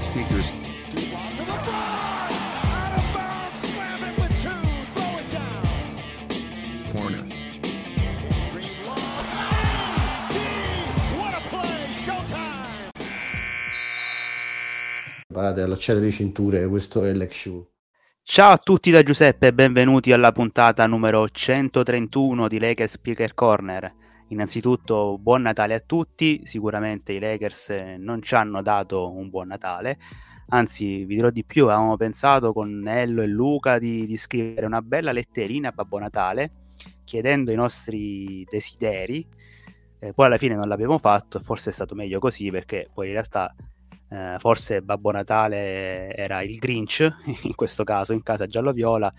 Speakers. Imparate allacciare le cinture, questo è Lex Show. Ciao a tutti da Giuseppe e benvenuti alla puntata numero 131 di Lakers Speaker Corner. Innanzitutto buon Natale a tutti, sicuramente i Lakers non ci hanno dato un buon Natale, anzi vi dirò di più, avevamo pensato con Nello e Luca di scrivere una bella letterina a Babbo Natale chiedendo i nostri desideri, poi alla fine non l'abbiamo fatto e forse è stato meglio così perché poi in realtà... forse Babbo Natale era il Grinch, in questo caso in casa giallo-viola,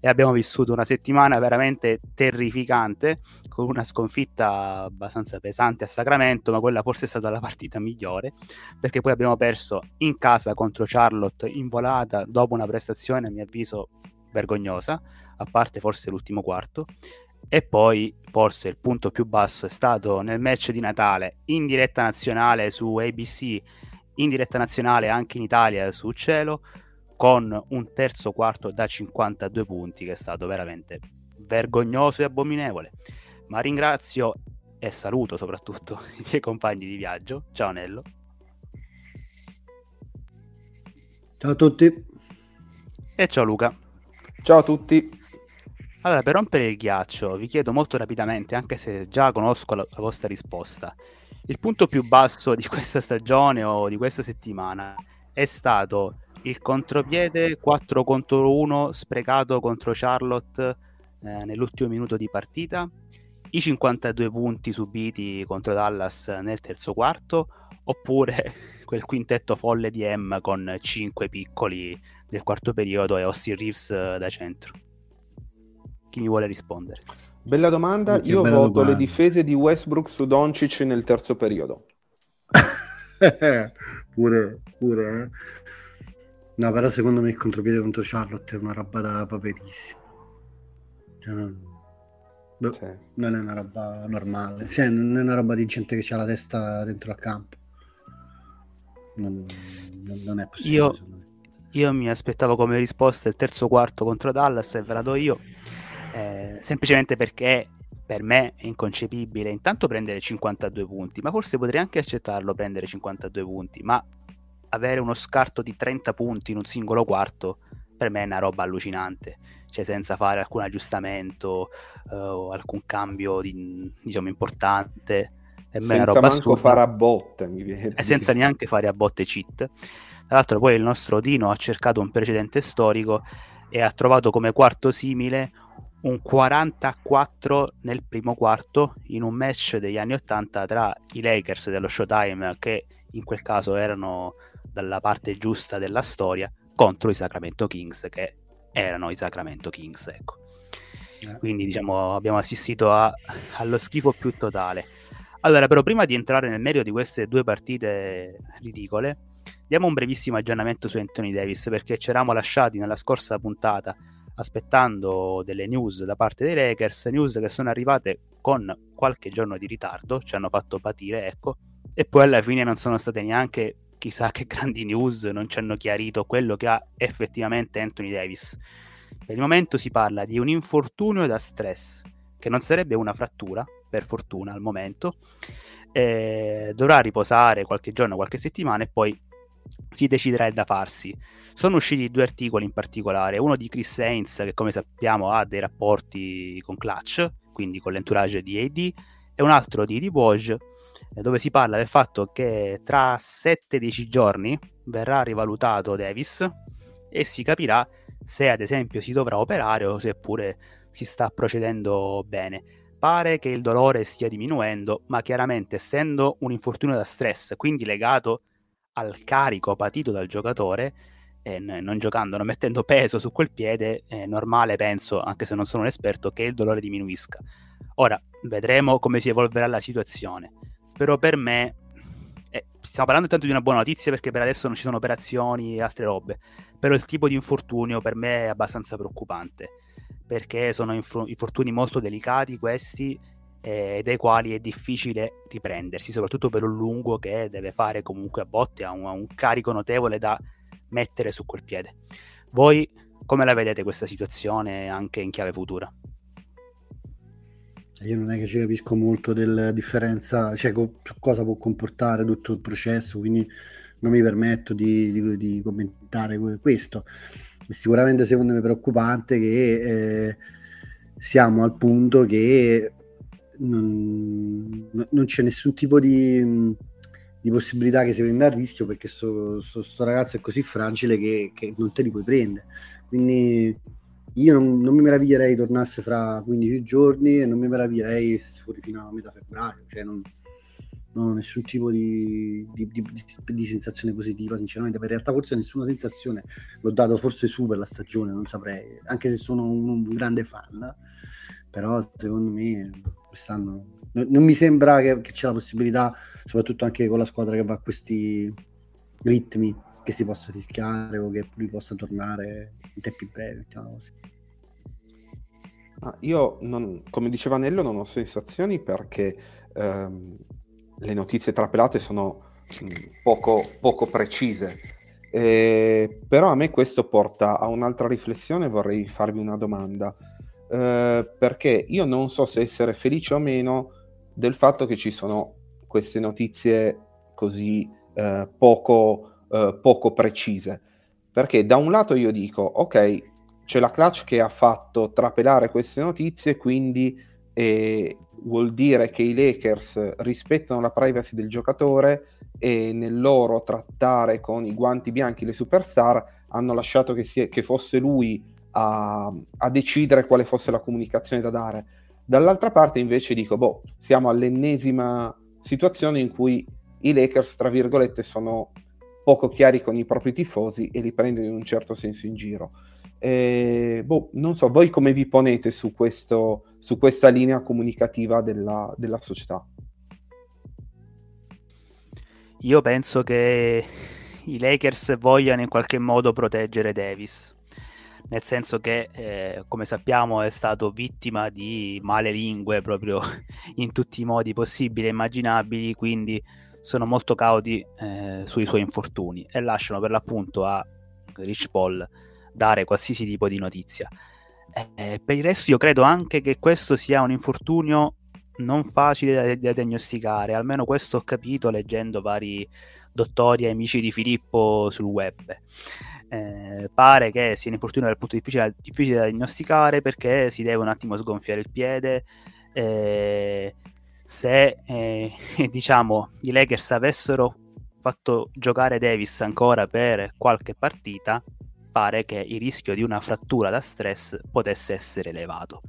e abbiamo vissuto una settimana veramente terrificante con una sconfitta abbastanza pesante a Sacramento, ma quella forse è stata la partita migliore perché poi abbiamo perso in casa contro Charlotte in volata dopo una prestazione a mio avviso vergognosa, a parte forse l'ultimo quarto. E poi forse il punto più basso è stato nel match di Natale in diretta nazionale su ABC, in diretta nazionale anche in Italia su Cielo, con un terzo quarto da 52 punti che è stato veramente vergognoso e abominevole. Ma ringrazio e saluto soprattutto i miei compagni di viaggio. Ciao Nello. Ciao a tutti. E ciao Luca. Ciao a tutti. Allora, per rompere il ghiaccio vi chiedo molto rapidamente, anche se già conosco la vostra risposta, il punto più basso di questa stagione o di questa settimana è stato il contropiede 4-1 sprecato contro Charlotte nell'ultimo minuto di partita, i 52 punti subiti contro Dallas nel terzo quarto, oppure quel quintetto folle di M con 5 piccoli nel quarto periodo e Austin Reeves da centro. Chi mi vuole rispondere? Bella domanda. Io voto le difese di Westbrook su Doncic nel terzo periodo. pure No, però secondo me il contropiede contro Charlotte è una roba da paperissimo, cioè, okay. Non è una roba normale, cioè non è una roba di gente che c'ha la testa dentro al campo, non è possibile. Io mi aspettavo come risposta il terzo quarto contro Dallas e ve la do io. Semplicemente perché per me è inconcepibile intanto prendere 52 punti, ma forse potrei anche accettarlo prendere 52 punti, ma avere uno scarto di 30 punti in un singolo quarto per me è una roba allucinante, cioè senza fare alcun aggiustamento o alcun cambio diciamo importante, è una roba assurda. Fare a botte, mi viene, e senza neanche fare a botte cheat. Tra l'altro poi il nostro Dino ha cercato un precedente storico e ha trovato come quarto simile un 44 nel primo quarto in un match degli anni 80 tra i Lakers dello Showtime, che in quel caso erano dalla parte giusta della storia, contro i Sacramento Kings, che erano i Sacramento Kings, ecco. Quindi diciamo abbiamo assistito allo schifo più totale. Allora, però prima di entrare nel merito di queste due partite ridicole, diamo un brevissimo aggiornamento su Anthony Davis, perché ci eravamo lasciati nella scorsa puntata aspettando delle news da parte dei Lakers, news che sono arrivate con qualche giorno di ritardo, ci hanno fatto patire, ecco, e poi alla fine non sono state neanche chissà che grandi news, non ci hanno chiarito quello che ha effettivamente Anthony Davis, Per il momento si parla di un infortunio da stress, che non sarebbe una frattura, per fortuna al momento. Dovrà riposare qualche giorno, qualche settimana, e poi si deciderà il da farsi. Sono usciti due articoli in particolare, uno di Chris Haynes, che come sappiamo ha dei rapporti con Clutch, quindi con l'entourage di AD, e un altro di Woj, dove si parla del fatto che tra 7-10 giorni verrà rivalutato Davis e si capirà se ad esempio si dovrà operare o se pure si sta procedendo bene. Pare che il dolore stia diminuendo, ma chiaramente essendo un infortunio da stress, quindi legato al carico patito dal giocatore, non giocando, non mettendo peso su quel piede, è normale, penso, anche se non sono un esperto, che il dolore diminuisca. Ora vedremo come si evolverà la situazione, però per me stiamo parlando tanto di una buona notizia, perché per adesso non ci sono operazioni e altre robe, però il tipo di infortunio per me è abbastanza preoccupante, perché sono infortuni molto delicati questi, dai quali è difficile riprendersi, soprattutto per un lungo che deve fare comunque a botte, ha un carico notevole da mettere su quel piede. Voi come la vedete questa situazione anche in chiave futura? Io non è che ci capisco molto della differenza, cioè cosa può comportare tutto il processo, quindi non mi permetto di commentare questo. È sicuramente secondo me preoccupante che siamo al punto che non c'è nessun tipo di possibilità che si prenda a rischio, perché sto ragazzo è così fragile che non te li puoi prendere. Quindi io non mi meraviglierei tornasse fra 15 giorni e non mi meraviglierei se fuori fino a metà febbraio, cioè non ho nessun tipo di sensazione positiva, sinceramente. Per realtà forse nessuna sensazione l'ho dato forse su per la stagione, non saprei, anche se sono un grande fan, però secondo me quest'anno non mi sembra che c'è la possibilità, soprattutto anche con la squadra che va a questi ritmi, che si possa rischiare o che lui possa tornare in tempi brevi. Io, come diceva Nello, non ho sensazioni perché le notizie trapelate sono poco precise, però a me questo porta a un'altra riflessione. Vorrei farvi una domanda, perché io non so se essere felice o meno del fatto che ci sono queste notizie così poco precise, perché da un lato io dico ok, c'è la Clutch che ha fatto trapelare queste notizie, quindi vuol dire che i Lakers rispettano la privacy del giocatore e nel loro trattare con i guanti bianchi le superstar hanno lasciato che fosse lui a decidere quale fosse la comunicazione da dare. Dall'altra parte invece dico siamo all'ennesima situazione in cui i Lakers, tra virgolette, sono poco chiari con i propri tifosi e li prendono in un certo senso in giro. Non so, voi come vi ponete su questa linea comunicativa della società? Io penso che i Lakers vogliano in qualche modo proteggere Davis, nel senso che, come sappiamo, è stato vittima di male lingue proprio in tutti i modi possibili e immaginabili, quindi sono molto cauti sui suoi infortuni e lasciano per l'appunto a Rich Paul dare qualsiasi tipo di notizia. Per il resto io credo anche che questo sia un infortunio non facile da diagnosticare, almeno questo ho capito leggendo vari dottori e amici di Filippo sul web. Pare che sia un infortunio dal punto difficile da diagnosticare, perché si deve un attimo sgonfiare il piede. Se i Lakers avessero fatto giocare Davis ancora per qualche partita, pare che il rischio di una frattura da stress potesse essere elevato.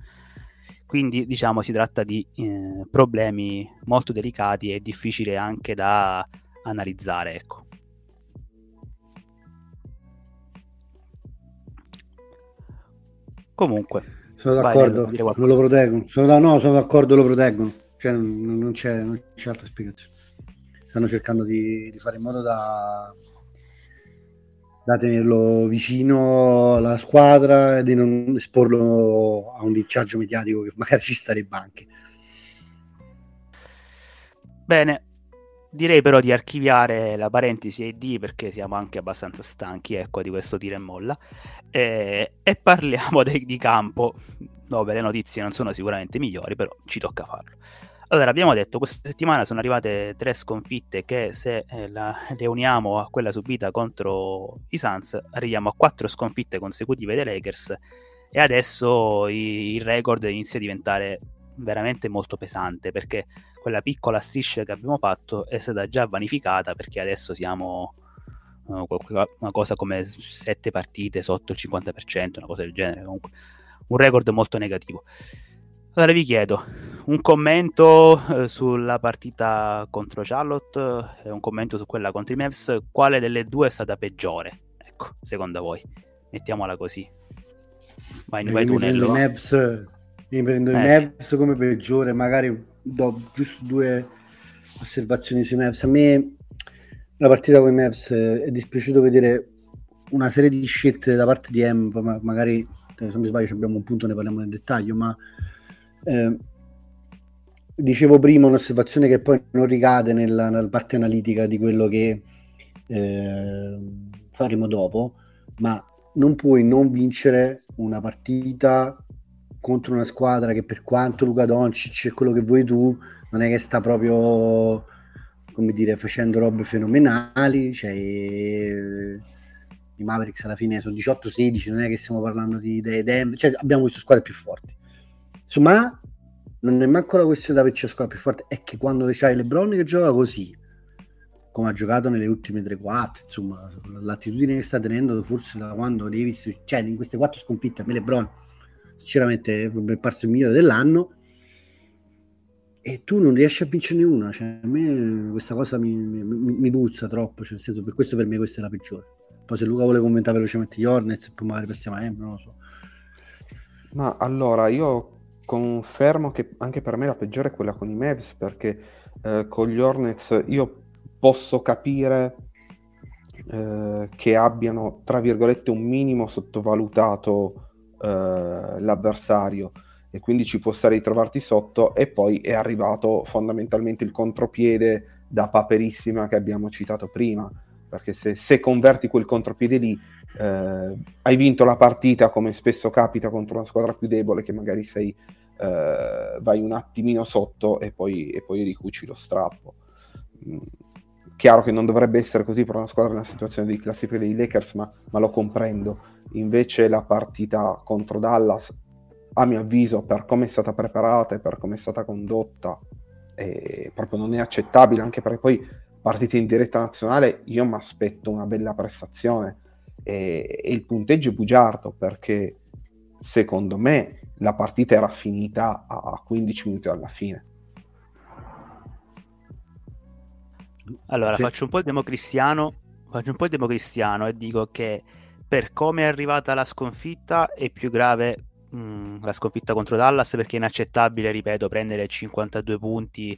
Quindi si tratta di problemi molto delicati e difficili anche da analizzare, ecco. Comunque sono d'accordo, non lo proteggono. Sono d'accordo, lo proteggono. Cioè, non c'è altra spiegazione. Stanno cercando di fare in modo da tenerlo vicino alla squadra e di non esporlo a un linciaggio mediatico che magari ci starebbe anche. Bene, Direi però di archiviare la parentesi AD, perché siamo anche abbastanza stanchi, ecco, di questo tira e molla, e parliamo di campo, dove le notizie non sono sicuramente migliori, però ci tocca farlo. Allora, abbiamo detto, questa settimana sono arrivate 3 sconfitte che, se le uniamo a quella subita contro i Suns, arriviamo a 4 sconfitte consecutive dei Lakers, e adesso il record inizia a diventare veramente molto pesante, perché quella piccola striscia che abbiamo fatto è stata già vanificata, perché adesso siamo una cosa come 7 partite sotto il 50%, una cosa del genere, comunque un record molto negativo. Allora vi chiedo un commento sulla partita contro Charlotte e un commento su quella contro i Mavs. Quale delle due è stata peggiore, ecco, secondo voi? Mettiamola così. Vai tu, Nello. Mi prendo i Mavs, sì, come peggiore. Magari do giusto 2 osservazioni sui Mavs. A me la partita con i Mavs è dispiaciuto vedere una serie di scelte da parte di M, magari se mi sbaglio abbiamo un punto, ne parliamo nel dettaglio, ma dicevo prima un'osservazione che poi non ricade nella parte analitica di quello che faremo dopo, ma non puoi non vincere una partita contro una squadra che, per quanto Luka Doncic e quello che vuoi tu, non è che sta proprio, come dire, facendo robe fenomenali, cioè i Mavericks alla fine sono 18-16, non è che stiamo parlando di Denver, cioè abbiamo visto squadre più forti, insomma non è manco la questione che c'è squadra più forte, è che quando c'hai LeBron che gioca così come ha giocato nelle ultime 3-4, insomma l'attitudine che sta tenendo forse da quando Davis, cioè in queste 4 sconfitte a me LeBron sinceramente è parso il migliore dell'anno, e tu non riesci a vincerne una, cioè a me questa cosa mi puzza troppo, cioè nel senso, per questo per me questa è la peggiore. Poi se Luca vuole commentare velocemente gli Hornets, poi magari passiamo a non lo so. Ma allora io confermo che anche per me la peggiore è quella con i Mavs, perché con gli Hornets io posso capire che abbiano, tra virgolette, un minimo sottovalutato l'avversario, e quindi ci può stare di trovarti sotto, e poi è arrivato fondamentalmente il contropiede da Paperissima che abbiamo citato prima, perché se converti quel contropiede lì hai vinto la partita, come spesso capita contro una squadra più debole che magari sei vai un attimino sotto e poi ricuci lo strappo. Chiaro che non dovrebbe essere così per una squadra nella situazione di classifica dei Lakers, ma lo comprendo. Invece la partita contro Dallas, a mio avviso, per come è stata preparata e per come è stata condotta, proprio non è accettabile, anche perché poi partite in diretta nazionale io mi aspetto una bella prestazione, e il punteggio è bugiardo, perché secondo me la partita era finita a 15 minuti alla fine. Allora, sì, faccio un po' il democristiano e dico che per come è arrivata la sconfitta è più grave la sconfitta contro Dallas, perché è inaccettabile, ripeto, prendere 52 punti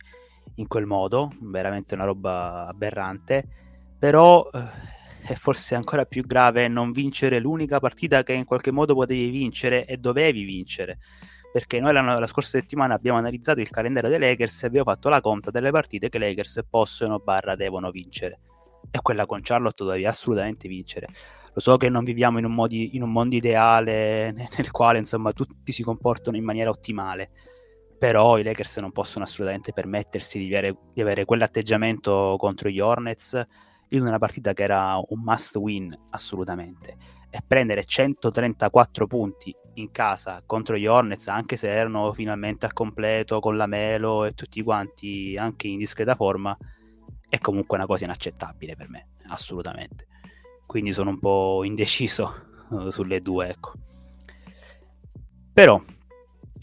in quel modo, veramente una roba aberrante, però è forse ancora più grave non vincere l'unica partita che in qualche modo potevi vincere e dovevi vincere, perché noi la scorsa settimana abbiamo analizzato il calendario dei Lakers e abbiamo fatto la conta delle partite che i Lakers possono / devono vincere, e quella con Charlotte dovevi assolutamente vincere. Lo so che non viviamo in un mondo ideale nel quale, insomma, tutti si comportano in maniera ottimale, però i Lakers non possono assolutamente permettersi di avere quell'atteggiamento contro gli Hornets in una partita che era un must win assolutamente. E prendere 134 punti in casa contro gli Hornets, anche se erano finalmente al completo con la Melo e tutti quanti anche in discreta forma, è comunque una cosa inaccettabile per me, assolutamente. Quindi sono un po' indeciso sulle due, ecco. Però,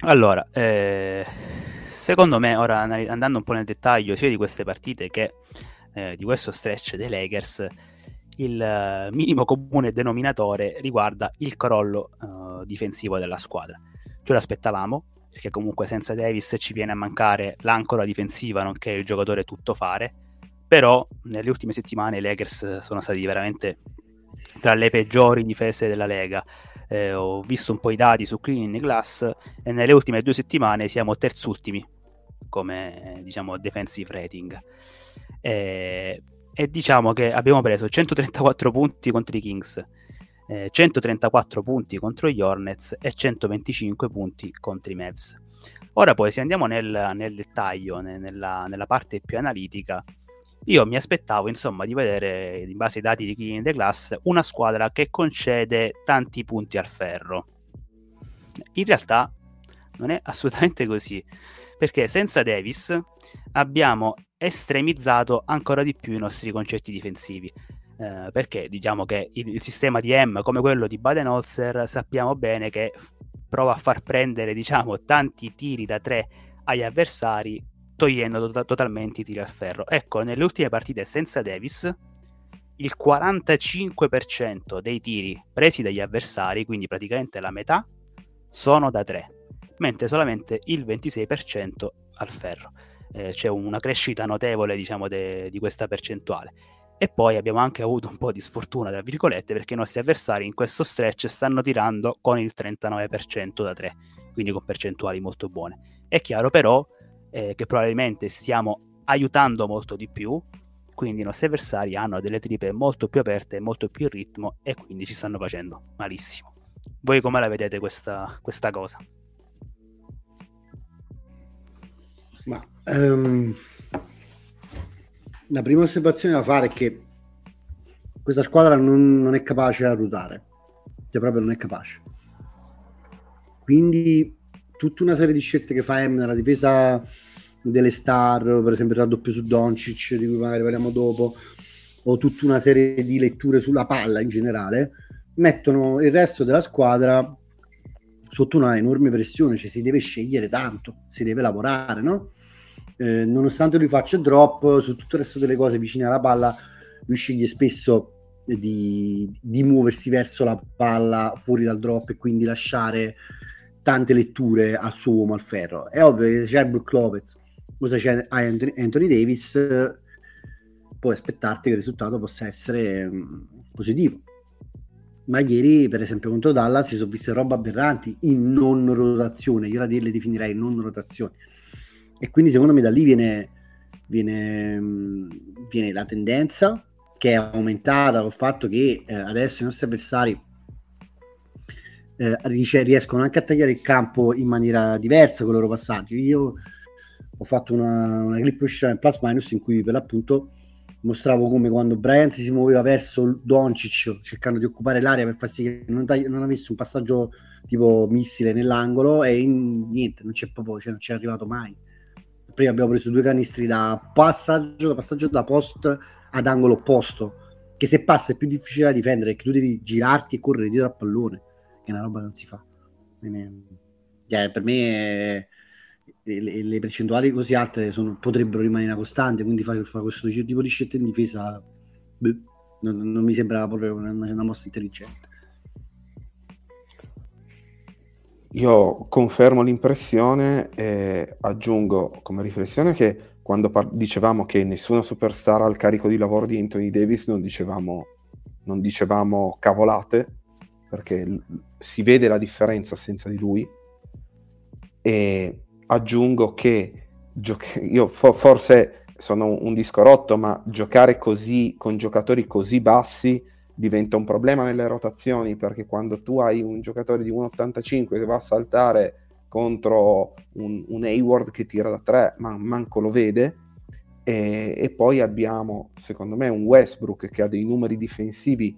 allora, secondo me, ora andando un po' nel dettaglio sia di queste partite che di questo stretch dei Lakers, il minimo comune denominatore riguarda il crollo difensivo della squadra. Ce l'aspettavamo, perché comunque senza Davis ci viene a mancare l'ancora difensiva, nonché il giocatore tuttofare, però nelle ultime settimane i Lakers sono stati veramente tra le peggiori difese della Lega. Ho visto un po' i dati su Cleaning the Glass e nelle ultime 2 settimane siamo terzultimi come, diciamo, defensive rating. E diciamo che abbiamo preso 134 punti contro i Kings, 134 punti contro gli Hornets e 125 punti contro i Mavs. Ora poi, se andiamo nel dettaglio, nella parte più analitica, io mi aspettavo, insomma, di vedere, in base ai dati di Cleaning the Glass, una squadra che concede tanti punti al ferro. In realtà non è assolutamente così, perché senza Davis abbiamo estremizzato ancora di più i nostri concetti difensivi, perché diciamo che il sistema di M, come quello di Budenholzer, sappiamo bene che prova a far prendere, diciamo, tanti tiri da tre agli avversari, togliendo totalmente i tiri al ferro. Ecco, nelle ultime partite senza Davis, il 45% dei tiri presi dagli avversari, quindi praticamente la metà, sono da tre, mentre solamente il 26% al ferro. C'è una crescita notevole, diciamo, di questa percentuale. E poi abbiamo anche avuto un po' di sfortuna, tra virgolette, perché i nostri avversari in questo stretch stanno tirando con il 39% da 3, quindi con percentuali molto buone. È chiaro però che probabilmente stiamo aiutando molto di più, quindi i nostri avversari hanno delle triple molto più aperte, molto più in ritmo, e quindi ci stanno facendo malissimo. Voi come la vedete questa cosa? Ma... La prima osservazione da fare è che questa squadra non è capace a ruotare, cioè proprio non è capace. Quindi tutta una serie di scelte che fa M nella difesa delle star, per esempio il raddoppio su Doncic, di cui magari parliamo dopo, o tutta una serie di letture sulla palla in generale, mettono il resto della squadra sotto una enorme pressione, cioè si deve scegliere tanto, si deve lavorare, no? Nonostante lui faccia drop, su tutto il resto delle cose vicine alla palla lui sceglie spesso di muoversi verso la palla fuori dal drop, e quindi lasciare tante letture al suo uomo al ferro. È ovvio che se c'è Brook Lopez o se c'è Anthony Davis puoi aspettarti che il risultato possa essere positivo, ma ieri per esempio contro Dallas si sono viste roba aberranti in non rotazione, io le definirei non rotazione. E quindi secondo me da lì viene la tendenza, che è aumentata col fatto che adesso i nostri avversari riescono anche a tagliare il campo in maniera diversa con i loro passaggi. Io ho fatto una clip uscita in plus minus in cui per l'appunto mostravo come quando Bryant si muoveva verso Doncic cercando di occupare l'area per far sì che non avesse un passaggio tipo missile nell'angolo, e niente, non c'è proprio, cioè non c'è arrivato mai. Prima abbiamo preso due canestri da passaggio da post ad angolo opposto, che se passa è più difficile da difendere, perché tu devi girarti e correre dietro al pallone, che è una roba che non si fa. Per me le percentuali così alte potrebbero rimanere costanti, quindi fa questo tipo di scelte in difesa non mi sembra proprio una mossa intelligente. Io confermo l'impressione e aggiungo come riflessione che quando dicevamo che nessuna superstar ha il carico di lavoro di Anthony Davis, non dicevamo cavolate, perché si vede la differenza senza di lui. E aggiungo che io forse sono un disco rotto, ma giocare così con giocatori così bassi diventa un problema nelle rotazioni, perché quando tu hai un giocatore di 1,85 che va a saltare contro un Hayward che tira da 3, ma manco lo vede, e poi abbiamo secondo me un Westbrook che ha dei numeri difensivi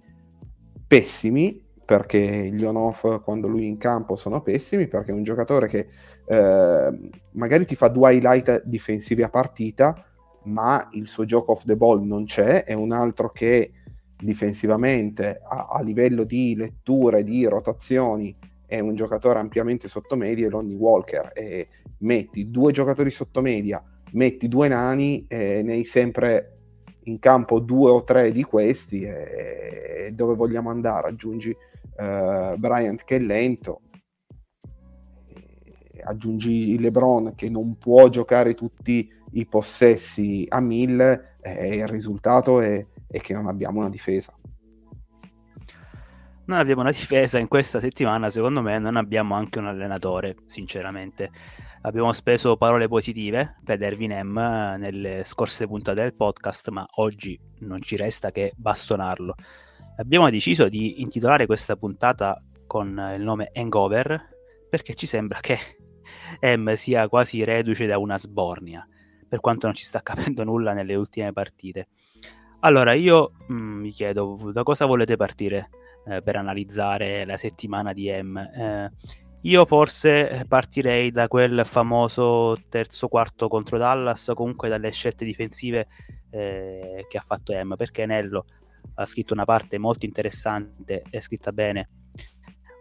pessimi, perché gli on-off quando lui in campo sono pessimi, perché è un giocatore che magari ti fa due highlight difensivi a partita, ma il suo gioco off the ball non c'è. È un altro che difensivamente a livello di letture, di rotazioni, è un giocatore ampiamente sotto media, è Lonnie Walker, e metti due giocatori sotto media, metti due nani, e ne hai sempre in campo due o tre di questi, e dove vogliamo andare? Aggiungi Bryant che è lento, aggiungi LeBron che non può giocare tutti i possessi a 1000, e il risultato è che non abbiamo una difesa. Non abbiamo una difesa in questa settimana, secondo me non abbiamo anche un allenatore, sinceramente. abbiamo speso parole positive per Ervin M nelle scorse puntate del podcast, ma oggi non ci resta che bastonarlo. Abbiamo deciso di intitolare questa puntata con il nome Hangover perché ci sembra che M sia quasi reduce da una sbornia, per quanto non ci sta capendo nulla nelle ultime partite. Allora io mi chiedo da cosa volete partire per analizzare la settimana di M. Io forse partirei da quel famoso terzo quarto contro Dallas, comunque dalle scelte difensive che ha fatto M, perché Nello ha scritto una parte molto interessante e scritta bene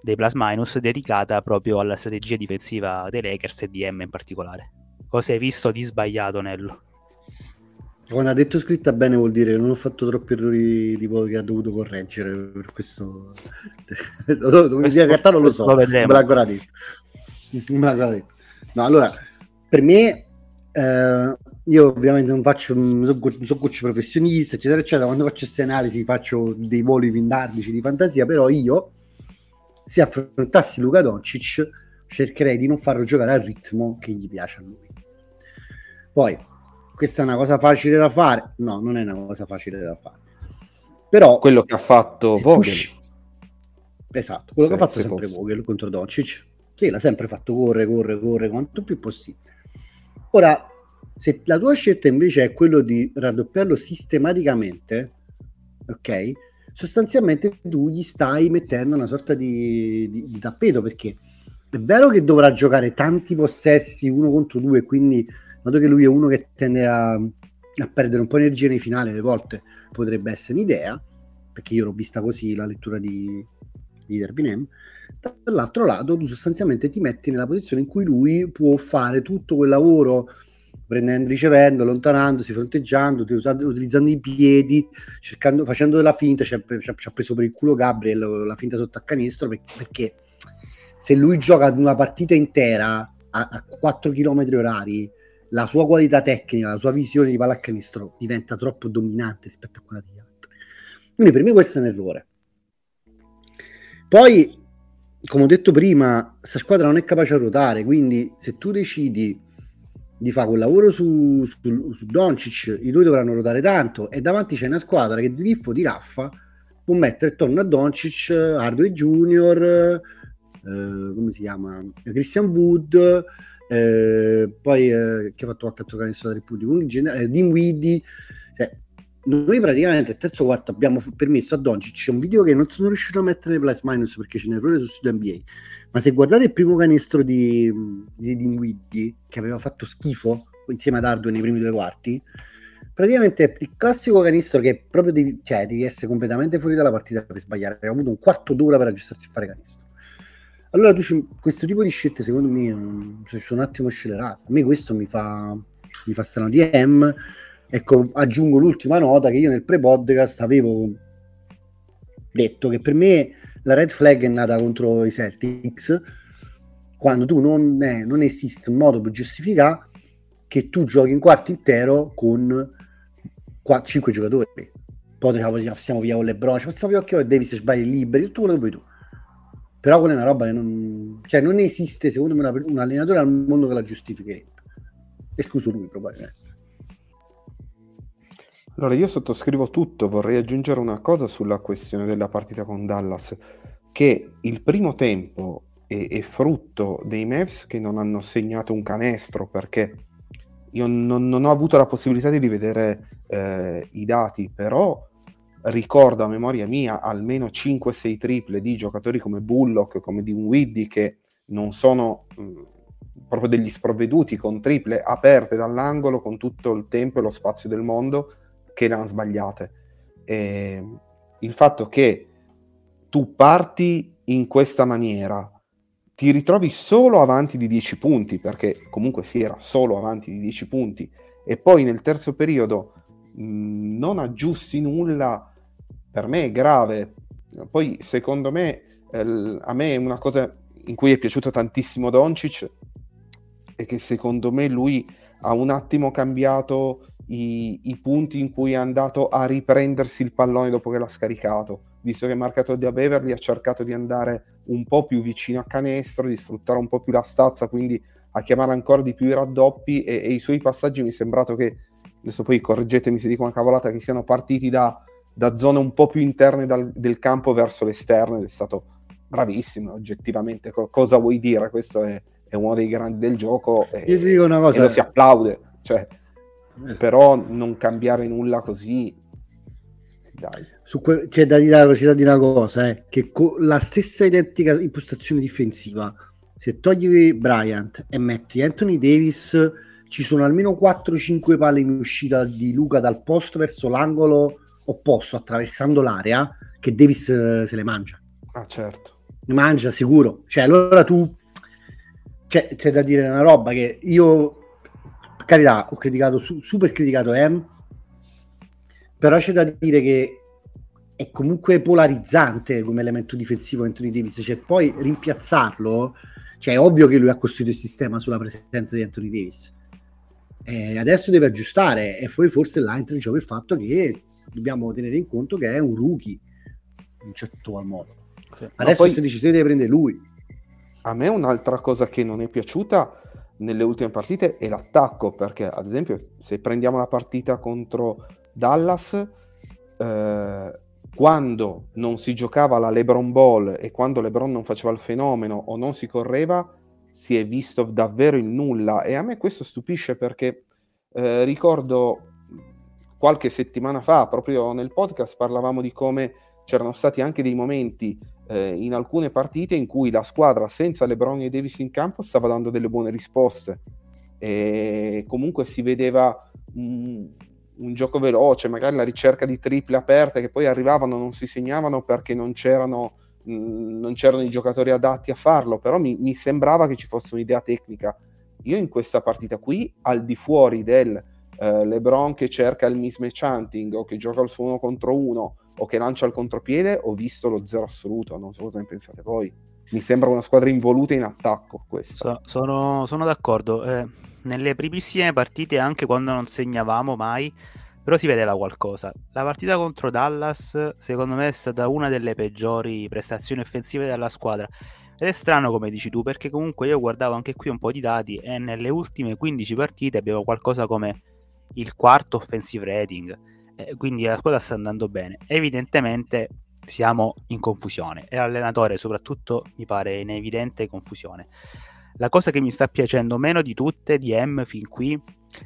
dei plus minus dedicata proprio alla strategia difensiva dei Lakers e di M in particolare. Cosa hai visto di sbagliato, Nello? Quando ha detto scritta bene vuol dire che non ho fatto troppi errori tipo che ha dovuto correggere, per questo in realtà non lo so, me l'ha ancora detto. No, allora per me io ovviamente non faccio, non sono coach professionista eccetera eccetera, quando faccio queste analisi faccio dei voli pindardici di fantasia, però io se affrontassi Luka Doncic cercherei di non farlo giocare al ritmo che gli piace a lui. Poi questa è una cosa facile da fare? No, non è una cosa facile da fare. Però quello che ha fatto Vogel. Esatto, quello che ha fatto sempre Vogel contro Doncic. Sì, l'ha sempre fatto correre quanto più possibile. Ora, se la tua scelta invece è quello di raddoppiarlo sistematicamente, ok? Sostanzialmente tu gli stai mettendo una sorta di tappeto, perché è vero che dovrà giocare tanti possessi 1 contro 2, quindi dato che lui è uno che tende a perdere un po' energia nei finali, alle volte potrebbe essere un'idea, perché io l'ho vista così la lettura di Ervin M. Dall'altro lato tu sostanzialmente ti metti nella posizione in cui lui può fare tutto quel lavoro prendendo, ricevendo, allontanandosi, fronteggiando, utilizzando i piedi, cercando, facendo della finta. Ci ha preso per il culo Gabriel, la finta sotto a canestro, perché se lui gioca una partita intera a 4 km/h, la sua qualità tecnica, la sua visione di pallacanestro diventa troppo dominante rispetto a quella degli altri. Quindi per me questo è un errore. Poi, come ho detto prima, questa squadra non è capace a ruotare, quindi se tu decidi di fare quel lavoro su Doncic, i due dovranno ruotare tanto, e davanti c'è una squadra che di riffo di raffa può mettere attorno a Doncic Hardaway Junior, come si chiama? Christian Wood, poi che ha fatto qualche altro canestro da 3 punti, quindi Dinwiddie, noi praticamente al terzo quarto abbiamo permesso a Doncic, c'è un video che non sono riuscito a mettere nei plus minus perché c'è un errore su Studio NBA, ma se guardate il primo canestro di Dinwiddie, che aveva fatto schifo insieme ad Hardaway nei primi 2 quarti, praticamente il classico canestro che proprio devi essere completamente fuori dalla partita per sbagliare, abbiamo avuto un quarto d'ora per aggiustarsi a fare canestro. Allora questo tipo di scelte secondo me sono un attimo scelerate. A me questo mi fa strano di M. Ecco, aggiungo l'ultima nota che io nel pre-podcast avevo detto che per me la red flag è nata contro i Celtics quando tu non esiste un modo per giustificare che tu giochi in quarto intero con 5 giocatori. Poi passiamo via con LeBron, passiamo via con Davis, sbagli liberi, tutto quello che vuoi tu. Però quella è una roba che non esiste, secondo me, un allenatore al mondo che la giustificherebbe. Escluso lui, probabilmente. Allora, io sottoscrivo tutto. Vorrei aggiungere una cosa sulla questione della partita con Dallas, che il primo tempo è frutto dei Mavs che non hanno segnato un canestro, perché io non ho avuto la possibilità di rivedere i dati, però ricordo a memoria mia almeno 5-6 triple di giocatori come Bullock, come Dinwiddie, che non sono proprio degli sprovveduti, con triple aperte dall'angolo con tutto il tempo e lo spazio del mondo, che le hanno sbagliate. E il fatto che tu parti in questa maniera ti ritrovi solo avanti di 10 punti, perché comunque si era solo avanti di 10 punti, e poi nel terzo periodo non aggiusti nulla, per me è grave. Poi secondo me a me una cosa in cui è piaciuto tantissimo Doncic è che secondo me lui ha un attimo cambiato i punti in cui è andato a riprendersi il pallone dopo che l'ha scaricato, visto che è marcato da Beverly, ha cercato di andare un po' più vicino a canestro, di sfruttare un po' più la stazza, quindi a chiamare ancora di più i raddoppi, e i suoi passaggi mi è sembrato che, adesso poi correggetemi se dico una cavolata, che siano partiti da zone un po' più interne del campo verso l'esterno, ed è stato bravissimo oggettivamente. Cosa vuoi dire? Questo è uno dei grandi del gioco, io ti dico una cosa, e lo si applaude, cioè, però non cambiare nulla così, dai. C'è da dire la velocità di una cosa, che con la stessa identica impostazione difensiva, se togli Bryant e metti Anthony Davis, ci sono almeno 4-5 palle in uscita di Luka dal posto verso l'angolo opposto, attraversando l'area, che Davis se le mangia. Ah, certo. Le mangia, sicuro. Cioè, allora tu... Cioè, c'è da dire una roba che io, per carità, ho criticato, super criticato M, però c'è da dire che è comunque polarizzante come elemento difensivo Anthony Davis. Cioè, poi rimpiazzarlo... Cioè, è ovvio che lui ha costruito il sistema sulla presenza di Anthony Davis. Adesso deve aggiustare, e poi forse là entra in gioco il fatto che dobbiamo tenere in conto che è un rookie in un certo qual modo. Sì. Adesso se decide deve prendere lui. A me un'altra cosa che non è piaciuta nelle ultime partite è l'attacco, perché ad esempio se prendiamo la partita contro Dallas, quando non si giocava la LeBron Ball e quando LeBron non faceva il fenomeno o non si correva, si è visto davvero il nulla, e a me questo stupisce, perché ricordo qualche settimana fa proprio nel podcast parlavamo di come c'erano stati anche dei momenti in alcune partite in cui la squadra senza LeBron e Davis in campo stava dando delle buone risposte, e comunque si vedeva un gioco veloce, magari la ricerca di triple aperte che poi arrivavano, non si segnavano perché non c'erano i giocatori adatti a farlo, però mi sembrava che ci fosse un'idea tecnica. Io in questa partita qui, al di fuori del LeBron che cerca il mismatch hunting o che gioca al suo 1 contro 1 o che lancia il contropiede, ho visto lo zero assoluto. Non so cosa ne pensate voi, mi sembra una squadra involuta in attacco questa. Sono d'accordo, nelle primissime partite, anche quando non segnavamo mai, però si vedeva qualcosa. La partita contro Dallas secondo me è stata una delle peggiori prestazioni offensive della squadra, ed è strano come dici tu, perché comunque io guardavo anche qui un po' di dati e nelle ultime 15 partite abbiamo qualcosa come il 4° offensive rating, quindi la squadra sta andando bene. Evidentemente siamo in confusione, e l'allenatore soprattutto mi pare in evidente confusione. La cosa che mi sta piacendo meno di tutte di M fin qui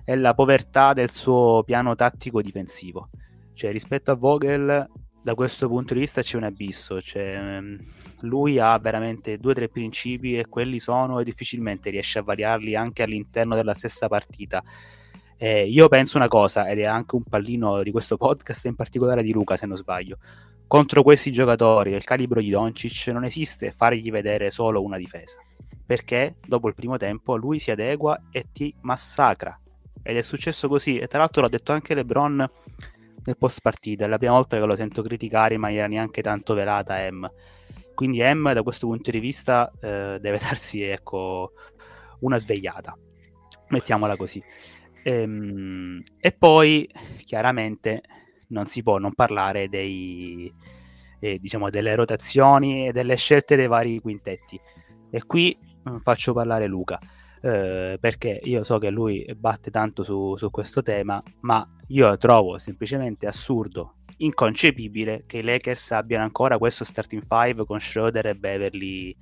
è la povertà del suo piano tattico difensivo. Cioè, rispetto a Vogel, da questo punto di vista c'è un abisso. Cioè, lui ha veramente 2 o 3 principi, e quelli sono, e difficilmente riesce a variarli anche all'interno della stessa partita. Io penso una cosa, ed è anche un pallino di questo podcast, in particolare di Luka, se non sbaglio. Contro questi giocatori del calibro di Doncic non esiste fargli vedere solo una difesa, perché dopo il primo tempo lui si adegua e ti massacra, ed è successo così. E tra l'altro l'ha detto anche LeBron nel post partita, è la prima volta che lo sento criticare in maniera neanche tanto velata M. Quindi M da questo punto di vista deve darsi, ecco, una svegliata, mettiamola così. E poi chiaramente non si può non parlare delle rotazioni e delle scelte dei vari quintetti, e qui faccio parlare Luka, perché io so che lui batte tanto su questo tema, ma io trovo semplicemente assurdo, inconcepibile che i Lakers abbiano ancora questo starting five con Schroeder e Beverly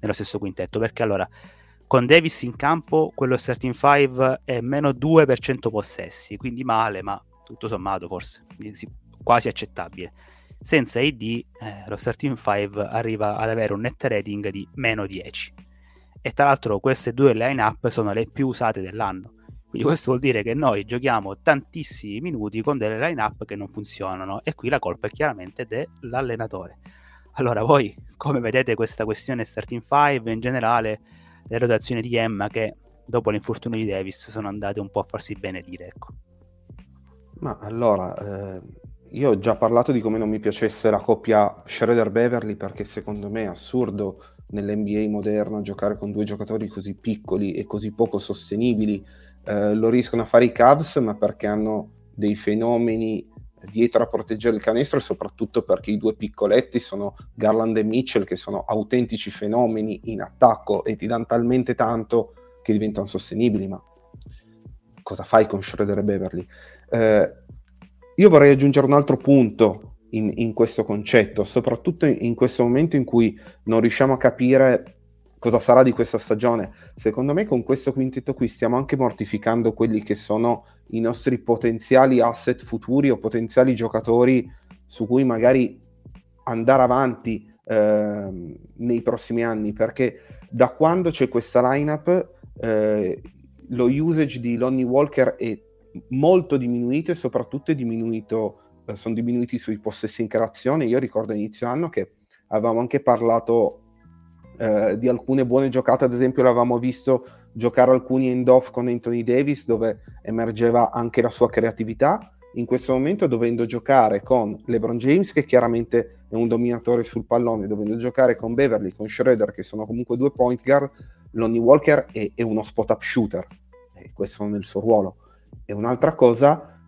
nello stesso quintetto, perché allora con Davis in campo quello starting five è -2% possessi, quindi male, ma tutto sommato forse quasi accettabile. Senza AD lo starting 5 arriva ad avere un net rating di -10, e tra l'altro queste 2 line up sono le più usate dell'anno, quindi questo vuol dire che noi giochiamo tantissimi minuti con delle line up che non funzionano, e qui la colpa è chiaramente dell'allenatore. Allora voi come vedete questa questione starting 5, in generale le rotazioni di Emma, che dopo l'infortunio di Davis sono andate un po' a farsi benedire, ecco. Ma allora, io ho già parlato di come non mi piacesse la coppia Schroeder-Beverly, perché secondo me è assurdo nell'NBA moderno giocare con 2 giocatori così piccoli e così poco sostenibili. Lo riescono a fare i Cavs, ma perché hanno dei fenomeni dietro a proteggere il canestro, soprattutto perché i due piccoletti sono Garland e Mitchell, che sono autentici fenomeni in attacco e ti danno talmente tanto che diventano sostenibili. Ma cosa fai con Schroeder e Beverly? Io vorrei aggiungere un altro punto in questo concetto, soprattutto in questo momento in cui non riusciamo a capire cosa sarà di questa stagione. Secondo me con questo quintetto qui stiamo anche mortificando quelli che sono i nostri potenziali asset futuri o potenziali giocatori su cui magari andare avanti nei prossimi anni, perché da quando c'è questa lineup lo usage di Lonnie Walker è molto diminuito e soprattutto è diminuito, sono diminuiti sui possessi in creazione. Io ricordo inizio anno che avevamo anche parlato di alcune buone giocate, ad esempio l'avevamo visto giocare alcuni end-off con Anthony Davis dove emergeva anche la sua creatività. In questo momento, dovendo giocare con LeBron James, che chiaramente è un dominatore sul pallone, dovendo giocare con Beverly, con Schroeder, che sono comunque due point guard, Lonnie Walker è uno spot-up shooter, e questo nel suo ruolo. E un'altra cosa,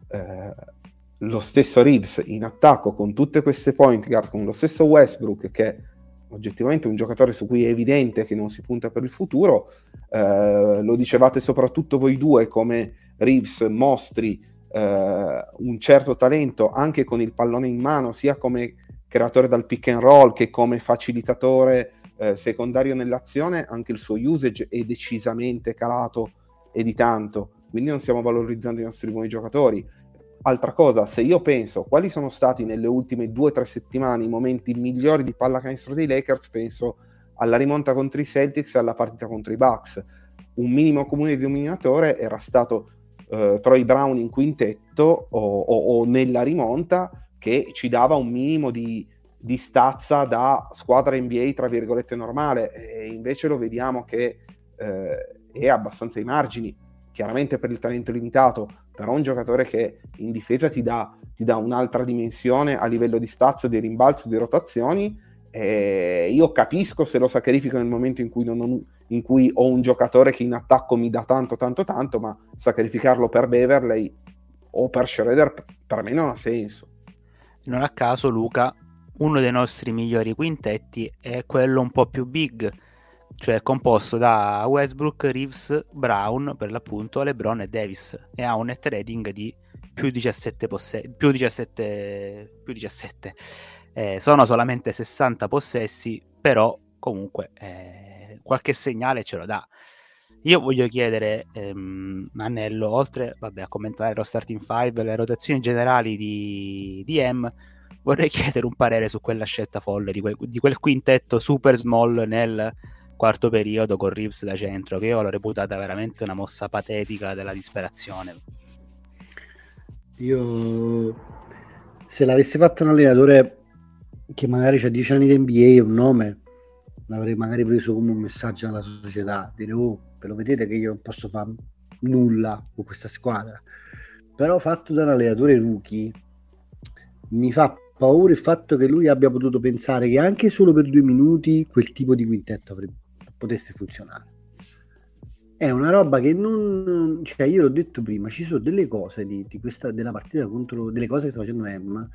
lo stesso Reeves in attacco con tutte queste point guard, con lo stesso Westbrook, che oggettivamente un giocatore su cui è evidente che non si punta per il futuro. Lo dicevate soprattutto voi due come Reeves mostri un certo talento anche con il pallone in mano, sia come creatore dal pick and roll che come facilitatore secondario nell'azione. Anche il suo usage è decisamente calato e di tanto, quindi non stiamo valorizzando i nostri buoni giocatori. Altra cosa, se io penso quali sono stati nelle ultime 2-3 settimane i momenti migliori di pallacanestro dei Lakers, penso alla rimonta contro i Celtics e alla partita contro i Bucks. Un minimo comune denominatore era stato Troy Brown in quintetto o nella rimonta, che ci dava un minimo di stazza da squadra NBA tra virgolette normale, e invece lo vediamo che è abbastanza ai margini, chiaramente per il talento limitato, però un giocatore che in difesa ti dà un'altra dimensione a livello di stazza, di rimbalzo, di rotazioni. E io capisco se lo sacrifico nel momento in cui ho un giocatore che in attacco mi dà tanto, ma sacrificarlo per Beverly o per Schroeder per me non ha senso. Non a caso, Luca, uno dei nostri migliori quintetti è quello un po' più big, cioè composto da Westbrook, Reeves, Brown per l'appunto, LeBron e Davis, e ha un net rating di più 17. Sono solamente 60 possessi, però comunque qualche segnale ce lo dà. Io voglio chiedere Anello, oltre a commentare lo starting five, le rotazioni generali di M, vorrei chiedere un parere su quella scelta folle di quel quintetto super small nel quarto periodo con Reeves da centro, che io l'ho reputata veramente una mossa patetica della disperazione. Io, se l'avessi fatto un allenatore che magari c'ha 10 anni di NBA, un nome, l'avrei magari preso come un messaggio alla società, dire ve lo vedete che io non posso fare nulla con questa squadra. Però fatto da un allenatore rookie, mi fa paura il fatto che lui abbia potuto pensare che anche solo per 2 minuti quel tipo di quintetto potesse funzionare. È una roba che non, cioè, io l'ho detto prima, ci sono delle cose di questa della partita contro, delle cose che sta facendo M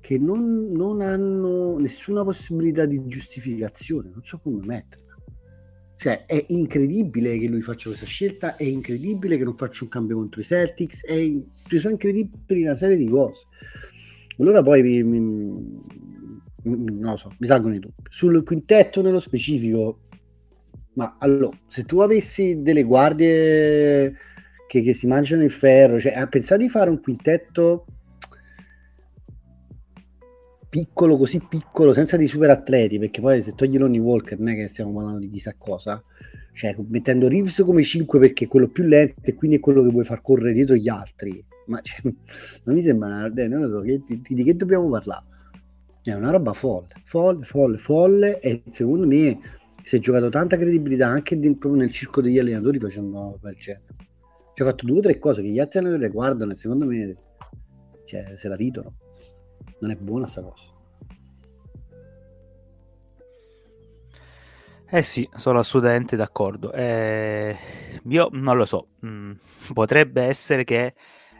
che non hanno nessuna possibilità di giustificazione, non so come metterla. Cioè è incredibile che lui faccia questa scelta, è incredibile che non faccia un cambio contro i Celtics, sono incredibili una serie di cose. Allora poi non lo so, mi salgono i dubbi sul quintetto nello specifico. Ma allora, se tu avessi delle guardie che si mangiano il ferro, cioè pensate di fare un quintetto piccolo, così piccolo, senza dei super atleti, perché poi se togli Lonnie Walker non è che stiamo parlando di chissà cosa, cioè mettendo Reeves come 5 perché è quello più lento e quindi è quello che vuoi far correre dietro gli altri, ma cioè, non mi sembra una, non lo so, di che dobbiamo parlare? È una roba folle, e secondo me si è giocato tanta credibilità anche proprio nel circo degli allenatori facendo quel genere. Cioè ha fatto 2 o 3 cose che gli altri allenatori guardano e secondo me, cioè, se la ridono. Non è buona sta cosa. Eh sì, sono assolutamente d'accordo. Io non lo so, potrebbe essere che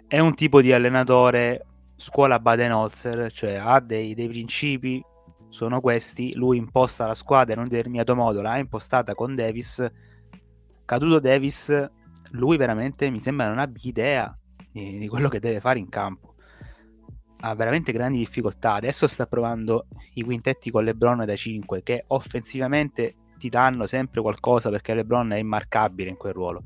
è un tipo di allenatore scuola Budenholzer, cioè ha dei principi, sono questi, lui imposta la squadra in un determinato modo, l'ha impostata con Davis, caduto Davis, lui veramente mi sembra non abbia idea di quello che deve fare in campo, ha veramente grandi difficoltà. Adesso sta provando i quintetti con LeBron da 5 che offensivamente ti danno sempre qualcosa perché LeBron è immarcabile in quel ruolo,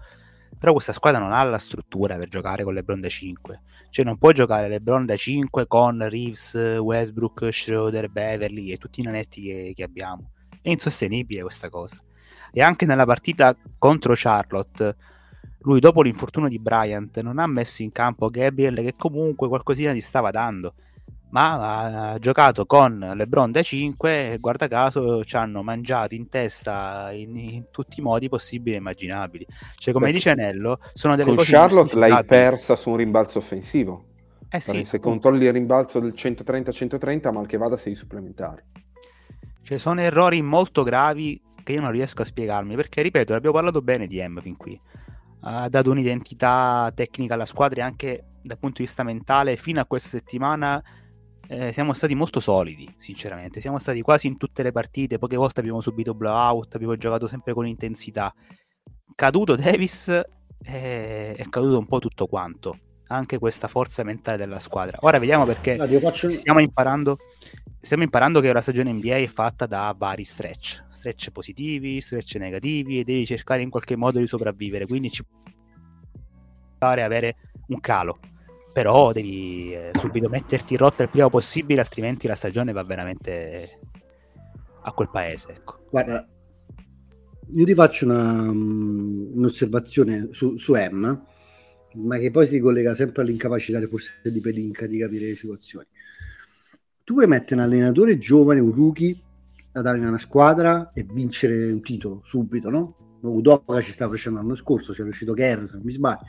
però questa squadra non ha la struttura per giocare con LeBron da 5, cioè non può giocare LeBron da 5 con Reeves, Westbrook, Schroeder, Beverly e tutti i nanetti che abbiamo. È insostenibile questa cosa. E anche nella partita contro Charlotte lui, dopo l'infortunio di Bryant, non ha messo in campo Gabriel che comunque qualcosina gli stava dando, ma ha giocato con LeBron da 5 e guarda caso ci hanno mangiato in testa in tutti i modi possibili e immaginabili. Cioè, come dice Nello, sono delle con cose Charlotte l'hai persa su un rimbalzo offensivo, sì, se controlli il rimbalzo del 130-130 mal che vada sei supplementari. Cioè sono errori molto gravi che io non riesco a spiegarmi, perché ripeto, abbiamo parlato bene di M fin qui, ha dato un'identità tecnica alla squadra e anche dal punto di vista mentale. Fino a questa settimana siamo stati molto solidi, sinceramente siamo stati quasi in tutte le partite, poche volte abbiamo subito blowout, abbiamo giocato sempre con intensità. Caduto Davis è caduto un po' tutto quanto, anche questa forza mentale della squadra. Ora vediamo, perché stiamo imparando che la stagione NBA è fatta da vari stretch positivi, stretch negativi, e devi cercare in qualche modo di sopravvivere, quindi ci può fare avere un calo, però devi subito metterti in rotta il prima possibile, altrimenti la stagione va veramente a quel paese, ecco. Guarda, io ti faccio un'osservazione su M, ma che poi si collega sempre all'incapacità forse di Pelinka di capire le situazioni. Tu puoi mettere un allenatore giovane, un rookie, ad allenare una squadra e vincere un titolo subito, no? Udoka ci stava facendo l'anno scorso, c'è riuscito Kerr, se non mi sbaglio.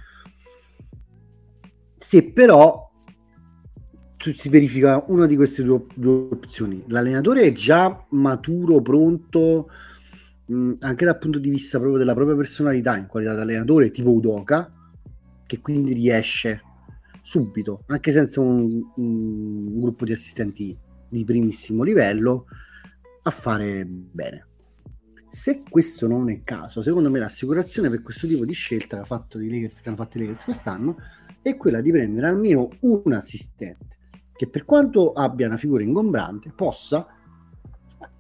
Se però si verifica una di queste due opzioni, l'allenatore è già maturo, pronto, anche dal punto di vista proprio della propria personalità in qualità di allenatore, tipo Udoka, che quindi riesce subito, anche senza un gruppo di assistenti di primissimo livello, a fare bene. Se questo non è il caso, secondo me l'assicurazione per questo tipo di scelta che hanno fatto i Lakers quest'anno è quella di prendere almeno un assistente che, per quanto abbia una figura ingombrante, possa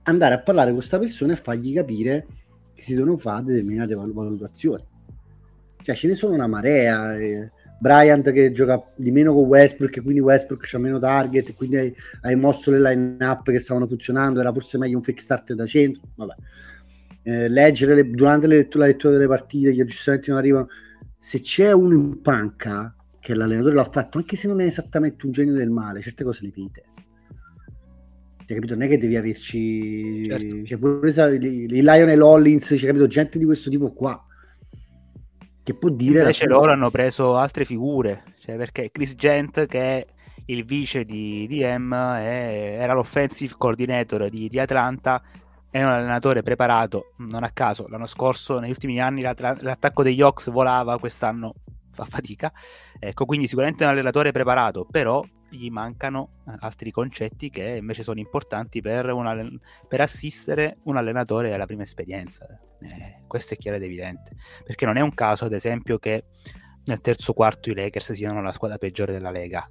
andare a parlare con questa persona e fargli capire che si devono fare determinate valutazioni. Cioè ce ne sono una marea, Bryant che gioca di meno con Westbrook e quindi Westbrook c'ha meno target e quindi hai mosso le line up che stavano funzionando, era forse meglio un fake start da centro, vabbè. Leggere durante la lettura delle partite gli aggiustamenti non arrivano. Se c'è uno in panca che l'allenatore l'ha fatto, anche se non è esattamente un genio del male, certe cose le vite, cioè, capito? Non è che devi averci, certo. Cioè, pure i Lionel Hollins, cioè, capito? Gente di questo tipo qua che può dire. Invece loro hanno preso altre figure, cioè, perché Chris Gent, che è il vice di M, era l'offensive coordinator di Atlanta, è un allenatore preparato. Non a caso l'anno scorso, negli ultimi anni, l'attacco degli Hawks volava, quest'anno fa fatica, ecco, quindi sicuramente è un allenatore preparato, però gli mancano altri concetti che invece sono importanti per assistere un allenatore alla prima esperienza. Questo è chiaro ed evidente, perché non è un caso, ad esempio, che nel terzo quarto i Lakers siano la squadra peggiore della Lega,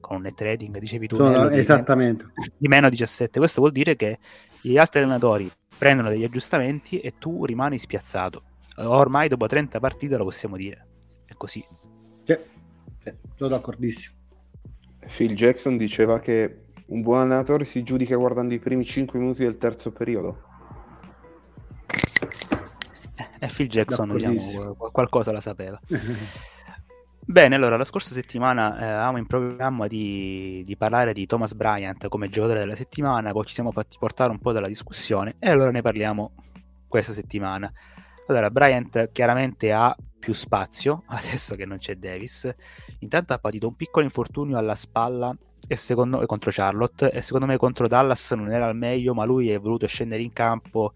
con un net rating, dicevi tu, esattamente di meno 17. Questo vuol dire che gli altri allenatori prendono degli aggiustamenti e tu rimani spiazzato. Ormai dopo 30 partite lo possiamo dire, è così. Sì, sono d'accordissimo. Phil Jackson diceva che un buon allenatore si giudica guardando i primi 5 minuti del terzo periodo. Phil Jackson, diciamo, qualcosa la sapeva. Bene, allora, la scorsa settimana avevamo in programma di parlare di Thomas Bryant come giocatore della settimana, poi ci siamo fatti portare un po' dalla discussione e allora ne parliamo questa settimana. Allora, Bryant chiaramente ha più spazio adesso che non c'è Davis. Intanto ha patito un piccolo infortunio alla spalla e contro Charlotte, e secondo me contro Dallas non era al meglio, ma lui è voluto scendere in campo,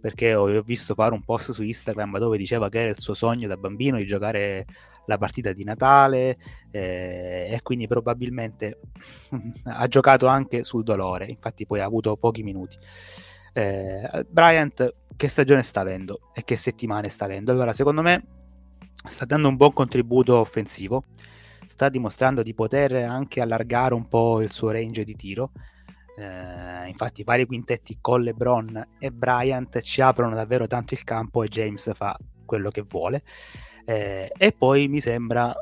perché ho visto fare un post su Instagram dove diceva che era il suo sogno da bambino di giocare la partita di Natale, e quindi probabilmente ha giocato anche sul dolore, infatti poi ha avuto pochi minuti. Bryant che stagione sta avendo e che settimane sta avendo? Allora, secondo me sta dando un buon contributo offensivo, sta dimostrando di poter anche allargare un po' il suo range di tiro. Infatti vari quintetti con LeBron e Bryant ci aprono davvero tanto il campo e James fa quello che vuole, e poi mi sembra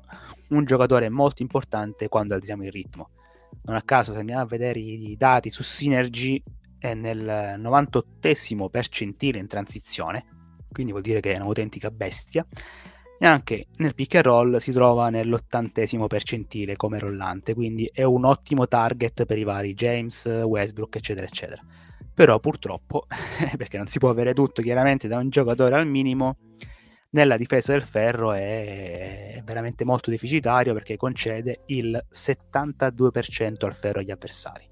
un giocatore molto importante quando alziamo il ritmo. Non a caso, se andiamo a vedere i dati su Synergy, è nel 98esimo percentile in transizione, quindi vuol dire che è un'autentica bestia, e anche nel pick and roll si trova nell'80esimo percentile come rollante, quindi è un ottimo target per i vari James, Westbrook eccetera eccetera. Però purtroppo, perché non si può avere tutto chiaramente da un giocatore al minimo, nella difesa del ferro è veramente molto deficitario, perché concede il 72% al ferro agli avversari.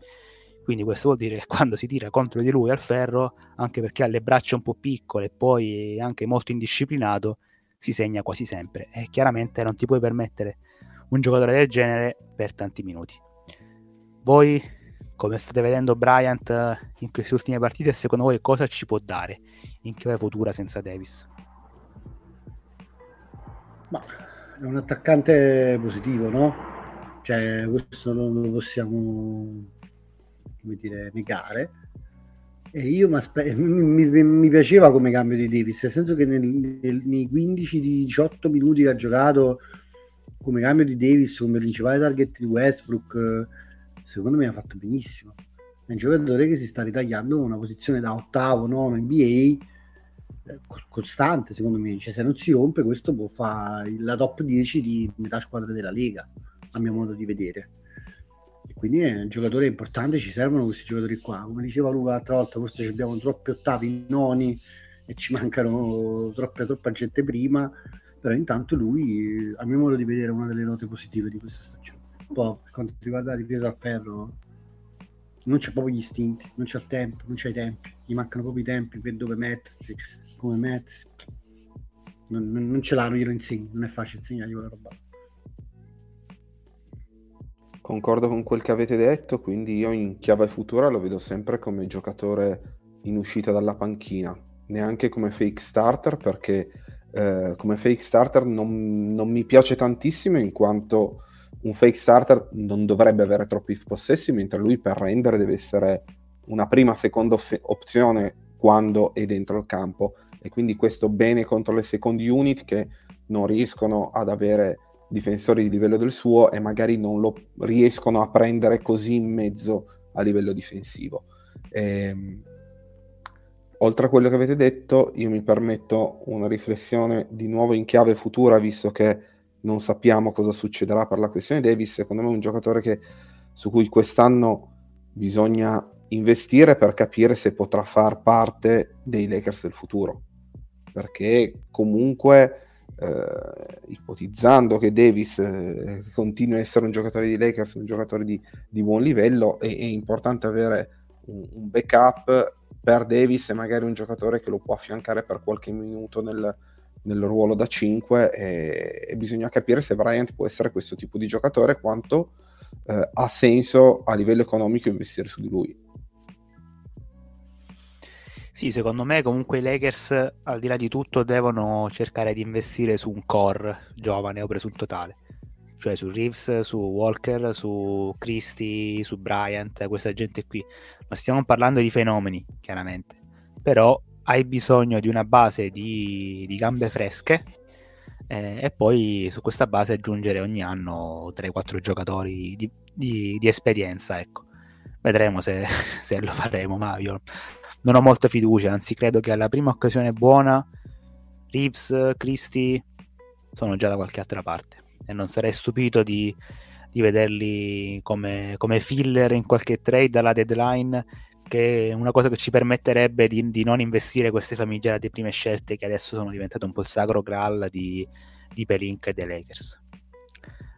Quindi questo vuol dire che quando si tira contro di lui al ferro, anche perché ha le braccia un po' piccole e poi anche molto indisciplinato, si segna quasi sempre, e chiaramente non ti puoi permettere un giocatore del genere per tanti minuti. Voi come state vedendo Bryant in queste ultime partite, secondo voi cosa ci può dare in chiave futura senza Davis? Ma è un attaccante positivo, no? Cioè, questo non lo possiamo, come dire, negare. E io mi piaceva come cambio di Davis, nel senso che nei 15-18 minuti che ha giocato come cambio di Davis, come principale target di Westbrook, secondo me ha fatto benissimo. È un giocatore che si sta ritagliando una posizione da ottavo, nono NBA costante, secondo me. Cioè, se non si rompe, questo può fare la top 10 di metà squadra della Lega, a mio modo di vedere. Quindi è un giocatore importante, ci servono questi giocatori qua. Come diceva Luca l'altra volta, forse abbiamo troppi ottavi, noni, e ci mancano troppa gente prima, però intanto lui, a mio modo di vedere, è una delle note positive di questa stagione. Poi per quanto riguarda la difesa al ferro, non c'è proprio gli istinti, non c'è il tempo, non c'è i tempi, gli mancano proprio i tempi per dove mettersi, come mettersi, non ce l'hanno, glielo insegno, non è facile insegnargli quella roba. Concordo con quel che avete detto, quindi io in chiave futura lo vedo sempre come giocatore in uscita dalla panchina, neanche come fake starter, perché come fake starter non mi piace tantissimo, in quanto un fake starter non dovrebbe avere troppi possessi, mentre lui per rendere deve essere una prima, seconda opzione quando è dentro il campo, e quindi questo bene contro le second unit che non riescono ad avere difensori di livello del suo e magari non lo riescono a prendere così in mezzo a livello difensivo. Oltre a quello che avete detto, io mi permetto una riflessione di nuovo in chiave futura, visto che non sappiamo cosa succederà per la questione Davis. Secondo me è un giocatore su cui quest'anno bisogna investire per capire se potrà far parte dei Lakers del futuro, perché comunque ipotizzando che Davis continui a essere un giocatore di Lakers, un giocatore di buon livello, è importante avere un backup per Davis e magari un giocatore che lo può affiancare per qualche minuto nel ruolo da 5, e bisogna capire se Bryant può essere questo tipo di giocatore, quanto ha senso a livello economico investire su di lui. Sì, secondo me comunque i Lakers, al di là di tutto, devono cercare di investire su un core giovane o presunto tale, cioè su Reeves, su Walker, su Christie, su Bryant, questa gente qui. Non stiamo parlando di fenomeni, chiaramente, però hai bisogno di una base di gambe fresche, e poi su questa base aggiungere ogni anno 3-4 giocatori di esperienza, ecco. Vedremo se lo faremo, ma io non ho molta fiducia, anzi credo che alla prima occasione buona Reeves, Christie sono già da qualche altra parte, e non sarei stupito di vederli come filler in qualche trade alla deadline, che è una cosa che ci permetterebbe di non investire queste famigerate prime scelte che adesso sono diventate un po' il sacro graal di Pelinka e dei Lakers.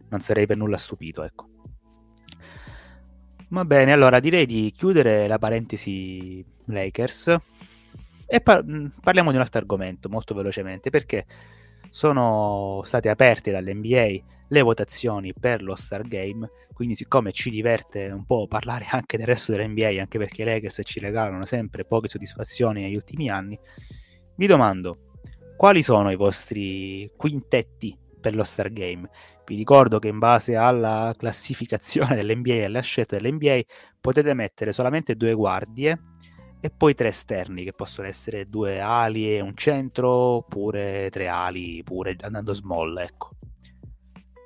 Non sarei per nulla stupito, ecco. Va bene, allora direi di chiudere la parentesi Lakers e parliamo di un altro argomento molto velocemente, perché sono state aperte dall'NBA le votazioni per lo Star Game, quindi siccome ci diverte un po' parlare anche del resto dell'NBA, anche perché i Lakers ci regalano sempre poche soddisfazioni negli ultimi anni, vi domando quali sono i vostri quintetti per lo Star Game. Vi ricordo che in base alla classificazione dell'NBA e alla scelta dell'NBA potete mettere solamente 2 guardie e poi 3 esterni, che possono essere 2 ali e un centro, oppure 3 ali, pure andando small, ecco.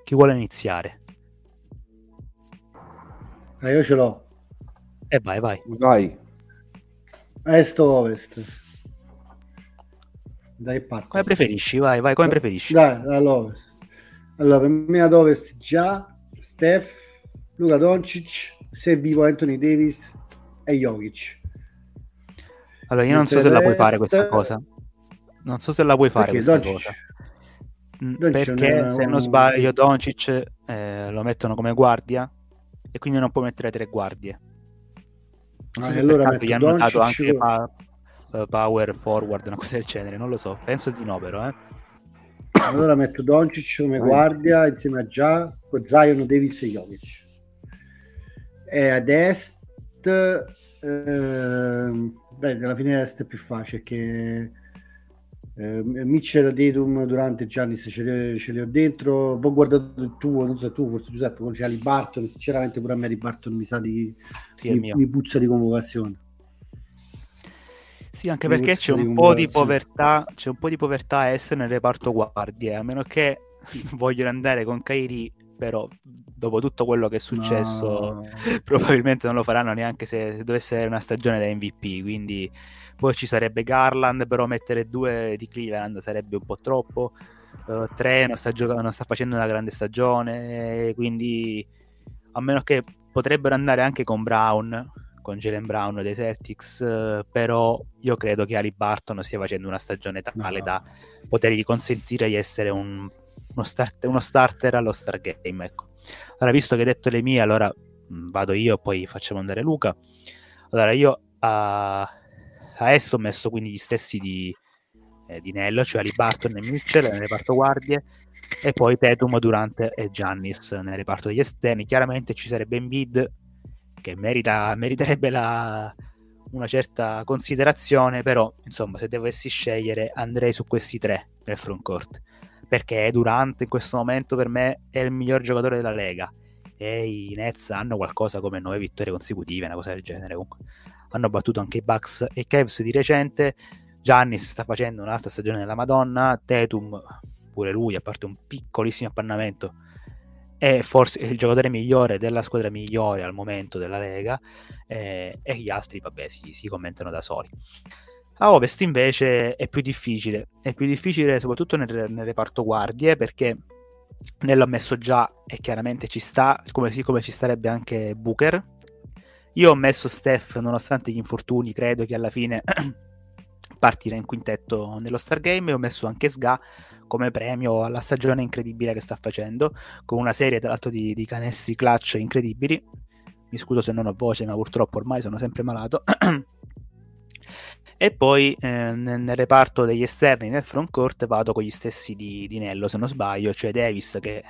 Chi vuole iniziare? Io ce l'ho. E vai. Est-ovest. Dai, parco. Come preferisci, vai, come preferisci. Dai, dall'ovest. Allora, per me ad ovest già Steph, Luka Doncic, se vivo Anthony Davis e Jokic. Allora, io non so se la puoi fare questa cosa. Non so se la puoi fare questa cosa. Perché se non sbaglio Doncic lo mettono come guardia e quindi non può mettere 3 guardie. Non so se allora gli hanno dato anche power forward, una cosa del genere, non lo so, penso di no però, eh. Allora metto Doncic come guardia insieme a già con Zion, Davis e Jokic. E ad est alla fine est è più facile che Mitchell, Datum, Durante, Giannis ce li ho dentro. Ho guardato il tuo, non so tu, forse Giuseppe, con Charlie Barton. Sinceramente pure a me Barton mi sa di mi puzza di convocazione. Sì, anche perché c'è un po' di povertà, a est nel reparto guardie, a meno che vogliono andare con Kyrie, però dopo tutto quello che è successo probabilmente non lo faranno neanche se dovesse essere una stagione da MVP, quindi poi ci sarebbe Garland, però mettere 2 di Cleveland sarebbe un po' troppo, 3 non sta facendo una grande stagione, quindi a meno che potrebbero andare anche con Jaylen Brown dei Celtics, però io credo che Haliburton stia facendo una stagione tale da potergli consentire di essere uno starter allo Star Game, ecco. Allora, visto che hai detto le mie, allora vado io, poi facciamo andare Luca. Allora, io a est ho messo quindi gli stessi di Nello, cioè Haliburton e Mitchell nel reparto guardie, e poi Tatum, Durant e Giannis nel reparto degli esterni. Chiaramente ci sarebbe Embiid, che meriterebbe una certa considerazione, però insomma se dovessi scegliere andrei su questi 3 nel frontcourt, perché Durant in questo momento per me è il miglior giocatore della Lega e i Nets hanno qualcosa come 9 vittorie consecutive, una cosa del genere, comunque hanno battuto anche i Bucks e i Cavs di recente. Giannis sta facendo un'altra stagione della Madonna, Tatum pure lui, a parte un piccolissimo appannamento, è forse il giocatore migliore della squadra migliore al momento della Lega, e gli altri vabbè si commentano da soli. A ovest invece è più difficile soprattutto nel reparto guardie, perché Nello ha messo già e chiaramente ci sta, come ci starebbe anche Booker. Io ho messo Steph, nonostante gli infortuni credo che alla fine partire in quintetto nello Star Game, e ho messo anche SGA come premio alla stagione incredibile che sta facendo, con una serie tra l'altro di canestri clutch incredibili. Mi scuso se non ho voce, ma purtroppo ormai sono sempre malato. E poi nel reparto degli esterni, nel frontcourt, vado con gli stessi di Nello se non sbaglio, cioè Davis, che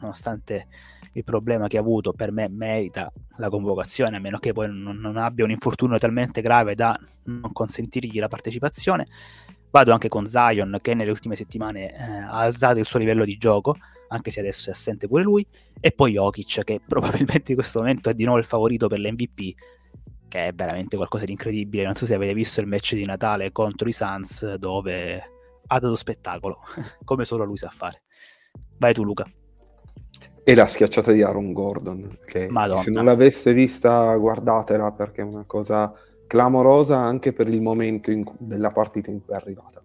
nonostante il problema che ha avuto per me merita la convocazione, a meno che poi non abbia un infortunio talmente grave da non consentirgli la partecipazione. Vado anche con Zion, che nelle ultime settimane ha alzato il suo livello di gioco, anche se adesso è assente pure lui, e poi Jokic, che probabilmente in questo momento è di nuovo il favorito per l'MVP, che è veramente qualcosa di incredibile. Non so se avete visto il match di Natale contro i Suns, dove ha dato spettacolo, come solo lui sa fare. Vai tu, Luca. E la schiacciata di Aaron Gordon, che Madonna. Se non l'aveste vista guardatela, perché è una cosa clamorosa anche per il momento della partita in cui è arrivata.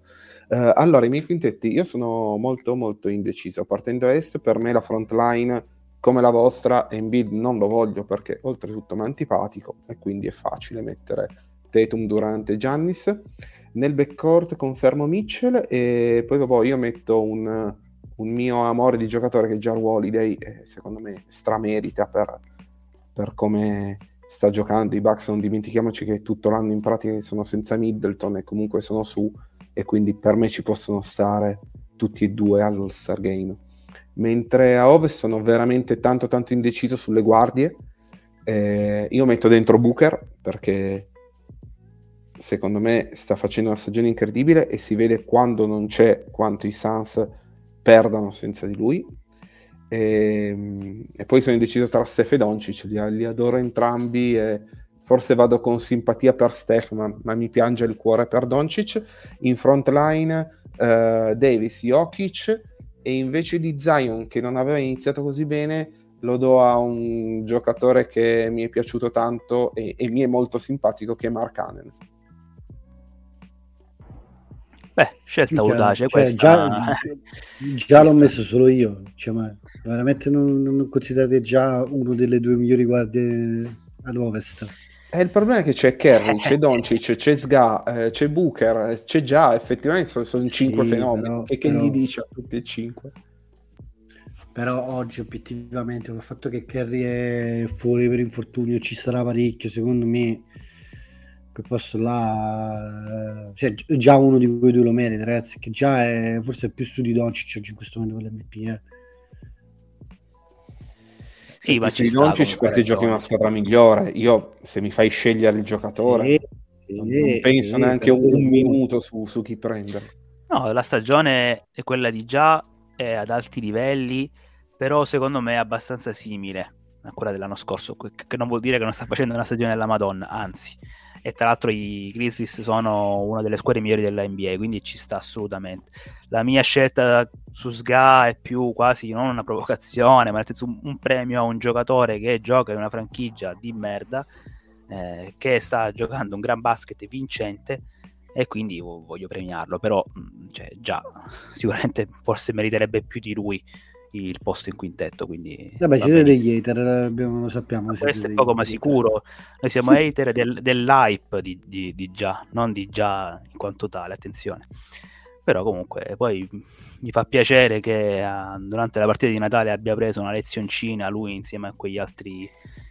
Allora, i miei quintetti, io sono molto molto indeciso. Partendo a est, per me la front line, come la vostra, Embiid non lo voglio perché oltretutto mi è antipatico e quindi è facile mettere Tatum, Durant e Giannis. Nel backcourt confermo Mitchell, e poi io metto un mio amore di giocatore che è Jrue Holiday, secondo me stramerita per come sta giocando. I Bucks, non dimentichiamoci che tutto l'anno in pratica sono senza Middleton e comunque sono su, e quindi per me ci possono stare tutti e due all'All-Star Game, mentre a Ovest sono veramente tanto indeciso sulle guardie. Io metto dentro Booker perché secondo me sta facendo una stagione incredibile e si vede quando non c'è quanto i Suns perdano senza di lui, e poi sono indeciso tra Steph e Doncic, li adoro entrambi e forse vado con simpatia per Steph, ma mi piange il cuore per Doncic. In front line Davis, Jokic, e invece di Zion, che non aveva iniziato così bene, lo do a un giocatore che mi è piaciuto tanto e mi è molto simpatico, che è Mark Cannon. Beh, scelta audace questa. Già l'ho messo solo io, cioè, ma veramente non considerate già uno delle due migliori guardie ad Ovest? Il problema è che c'è Curry, c'è Doncic, c'è Sga, c'è Booker, c'è già, effettivamente sono 5 fenomeni, però, gli dice a tutti e 5. Però oggi obiettivamente, con il fatto che Curry è fuori per infortunio, ci sarà parecchio, secondo me quel posto là, cioè, già uno di quei due lo merita, ragazzi, che già è forse è più su di Doncic oggi in questo momento per l'MP, Sì, ma ci non ci perché giochi una squadra migliore. Io, se mi fai scegliere il giocatore, non penso neanche un minuto su chi prendere. No, la stagione è quella di già, è ad alti livelli, però secondo me è abbastanza simile a quella dell'anno scorso, che non vuol dire che non sta facendo una stagione della Madonna, anzi. E tra l'altro i Grizzlies sono una delle squadre migliori della NBA, quindi ci sta assolutamente. La mia scelta su Sga è più quasi non una provocazione, ma nel senso un premio a un giocatore che gioca in una franchigia di merda, che sta giocando un gran basket vincente, e quindi voglio premiarlo, però cioè, già sicuramente forse meriterebbe più di lui il posto in quintetto, quindi vabbè, siete degli hater, lo sappiamo, questo è poco ma sicuro. Noi siamo hater dell'hype di già, non di già in quanto tale, attenzione. Però comunque poi mi fa piacere che durante la partita di Natale abbia preso una lezioncina lui insieme a quegli altri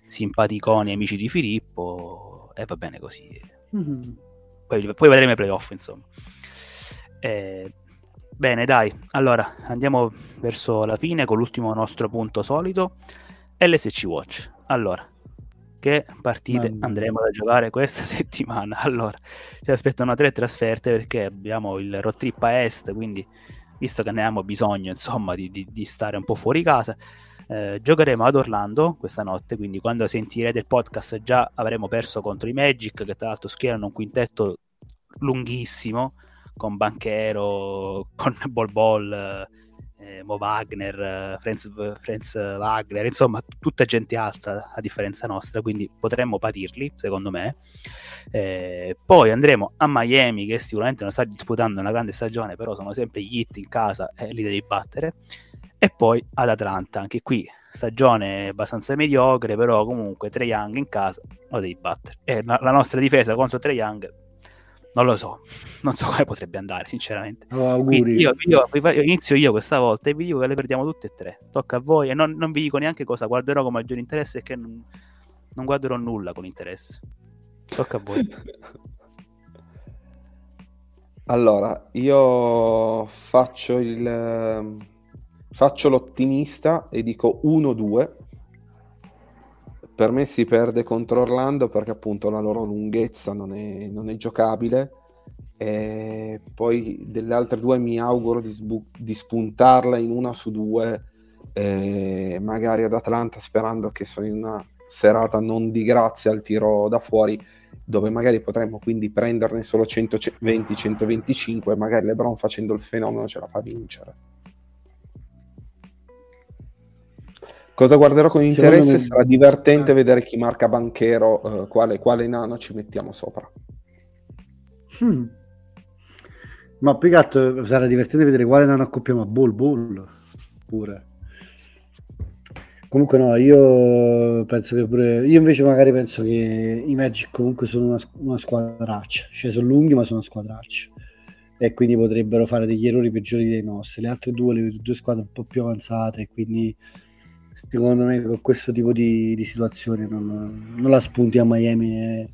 simpaticoni amici di Filippo, e va bene così. Poi vedremo i playoff, insomma. Bene, dai, allora andiamo verso la fine con l'ultimo nostro punto solito, LSC Watch. Allora, che partite andremo a giocare questa settimana? Allora, ci aspettano 3 trasferte perché abbiamo il road trip a est, quindi visto che ne abbiamo bisogno, insomma, di stare un po' fuori casa, giocheremo ad Orlando questa notte, quindi quando sentirete il podcast già avremo perso contro i Magic, che tra l'altro schierano un quintetto lunghissimo, con Banchero, con Bol, Mo Wagner, Franz Wagner, insomma tutta gente alta a differenza nostra, quindi potremmo patirli secondo me. Poi andremo a Miami, che sicuramente non sta disputando una grande stagione, però sono sempre gli hit in casa e li devi battere, e poi ad Atlanta, anche qui stagione abbastanza mediocre, però comunque Trae Young in casa lo devi battere, e la nostra difesa contro Trae Young non lo so, non so come potrebbe andare sinceramente. Auguri. Io inizio io questa volta e vi dico che le perdiamo tutte e 3, tocca a voi, e non vi dico neanche cosa guarderò con maggior interesse, e che non guarderò nulla con interesse, tocca a voi. Allora, io faccio l'ottimista e dico 1-2. Per me si perde contro Orlando perché appunto la loro lunghezza non è giocabile, e poi delle altre due mi auguro di spuntarla in una su due, magari ad Atlanta, sperando che sono in una serata non di grazia al tiro da fuori, dove magari potremmo quindi prenderne solo 120-125 e magari LeBron, facendo il fenomeno, ce la fa vincere. Cosa guarderò con interesse? Sarà divertente vedere chi marca Banchero, quale nano ci mettiamo sopra. Ma più che altro sarà divertente vedere quale nano accoppiamo a Bol pure. Comunque no, io penso che io invece magari penso che i Magic comunque sono una squadraccia, cioè sono lunghi ma sono una squadraccia, e quindi potrebbero fare degli errori peggiori dei nostri. Le altre due, squadre un po' più avanzate, quindi secondo me con questo tipo di situazione non la spunti a Miami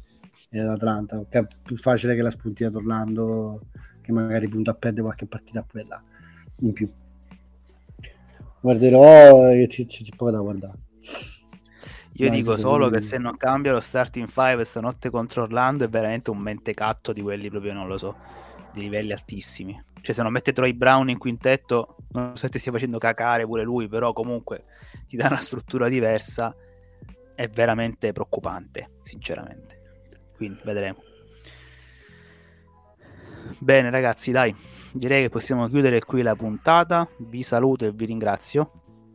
e ad Atlanta, è più facile che la spunti ad Orlando, che magari punta a perdere qualche partita a quella. in più. Guarderò e c'è poco da guardare. Io dai, dico solo che se non cambia lo starting five stanotte contro Orlando è veramente un mentecatto di quelli proprio, non lo so, di livelli altissimi. Cioè se non mette Troy Brown in quintetto, non so se ti stia facendo cacare pure lui, però comunque ti dà una struttura diversa, è veramente preoccupante sinceramente. Quindi vedremo. Bene ragazzi, dai, direi che possiamo chiudere qui la puntata. Vi saluto e vi ringrazio.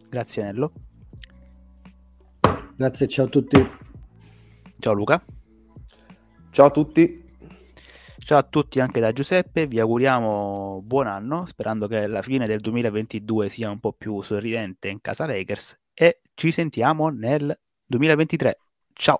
Grazie Nello. Grazie, ciao a tutti. Ciao Luca. Ciao a tutti. Ciao a tutti anche da Giuseppe, vi auguriamo buon anno, sperando che la fine del 2022 sia un po' più sorridente in casa Lakers e ci sentiamo nel 2023. Ciao.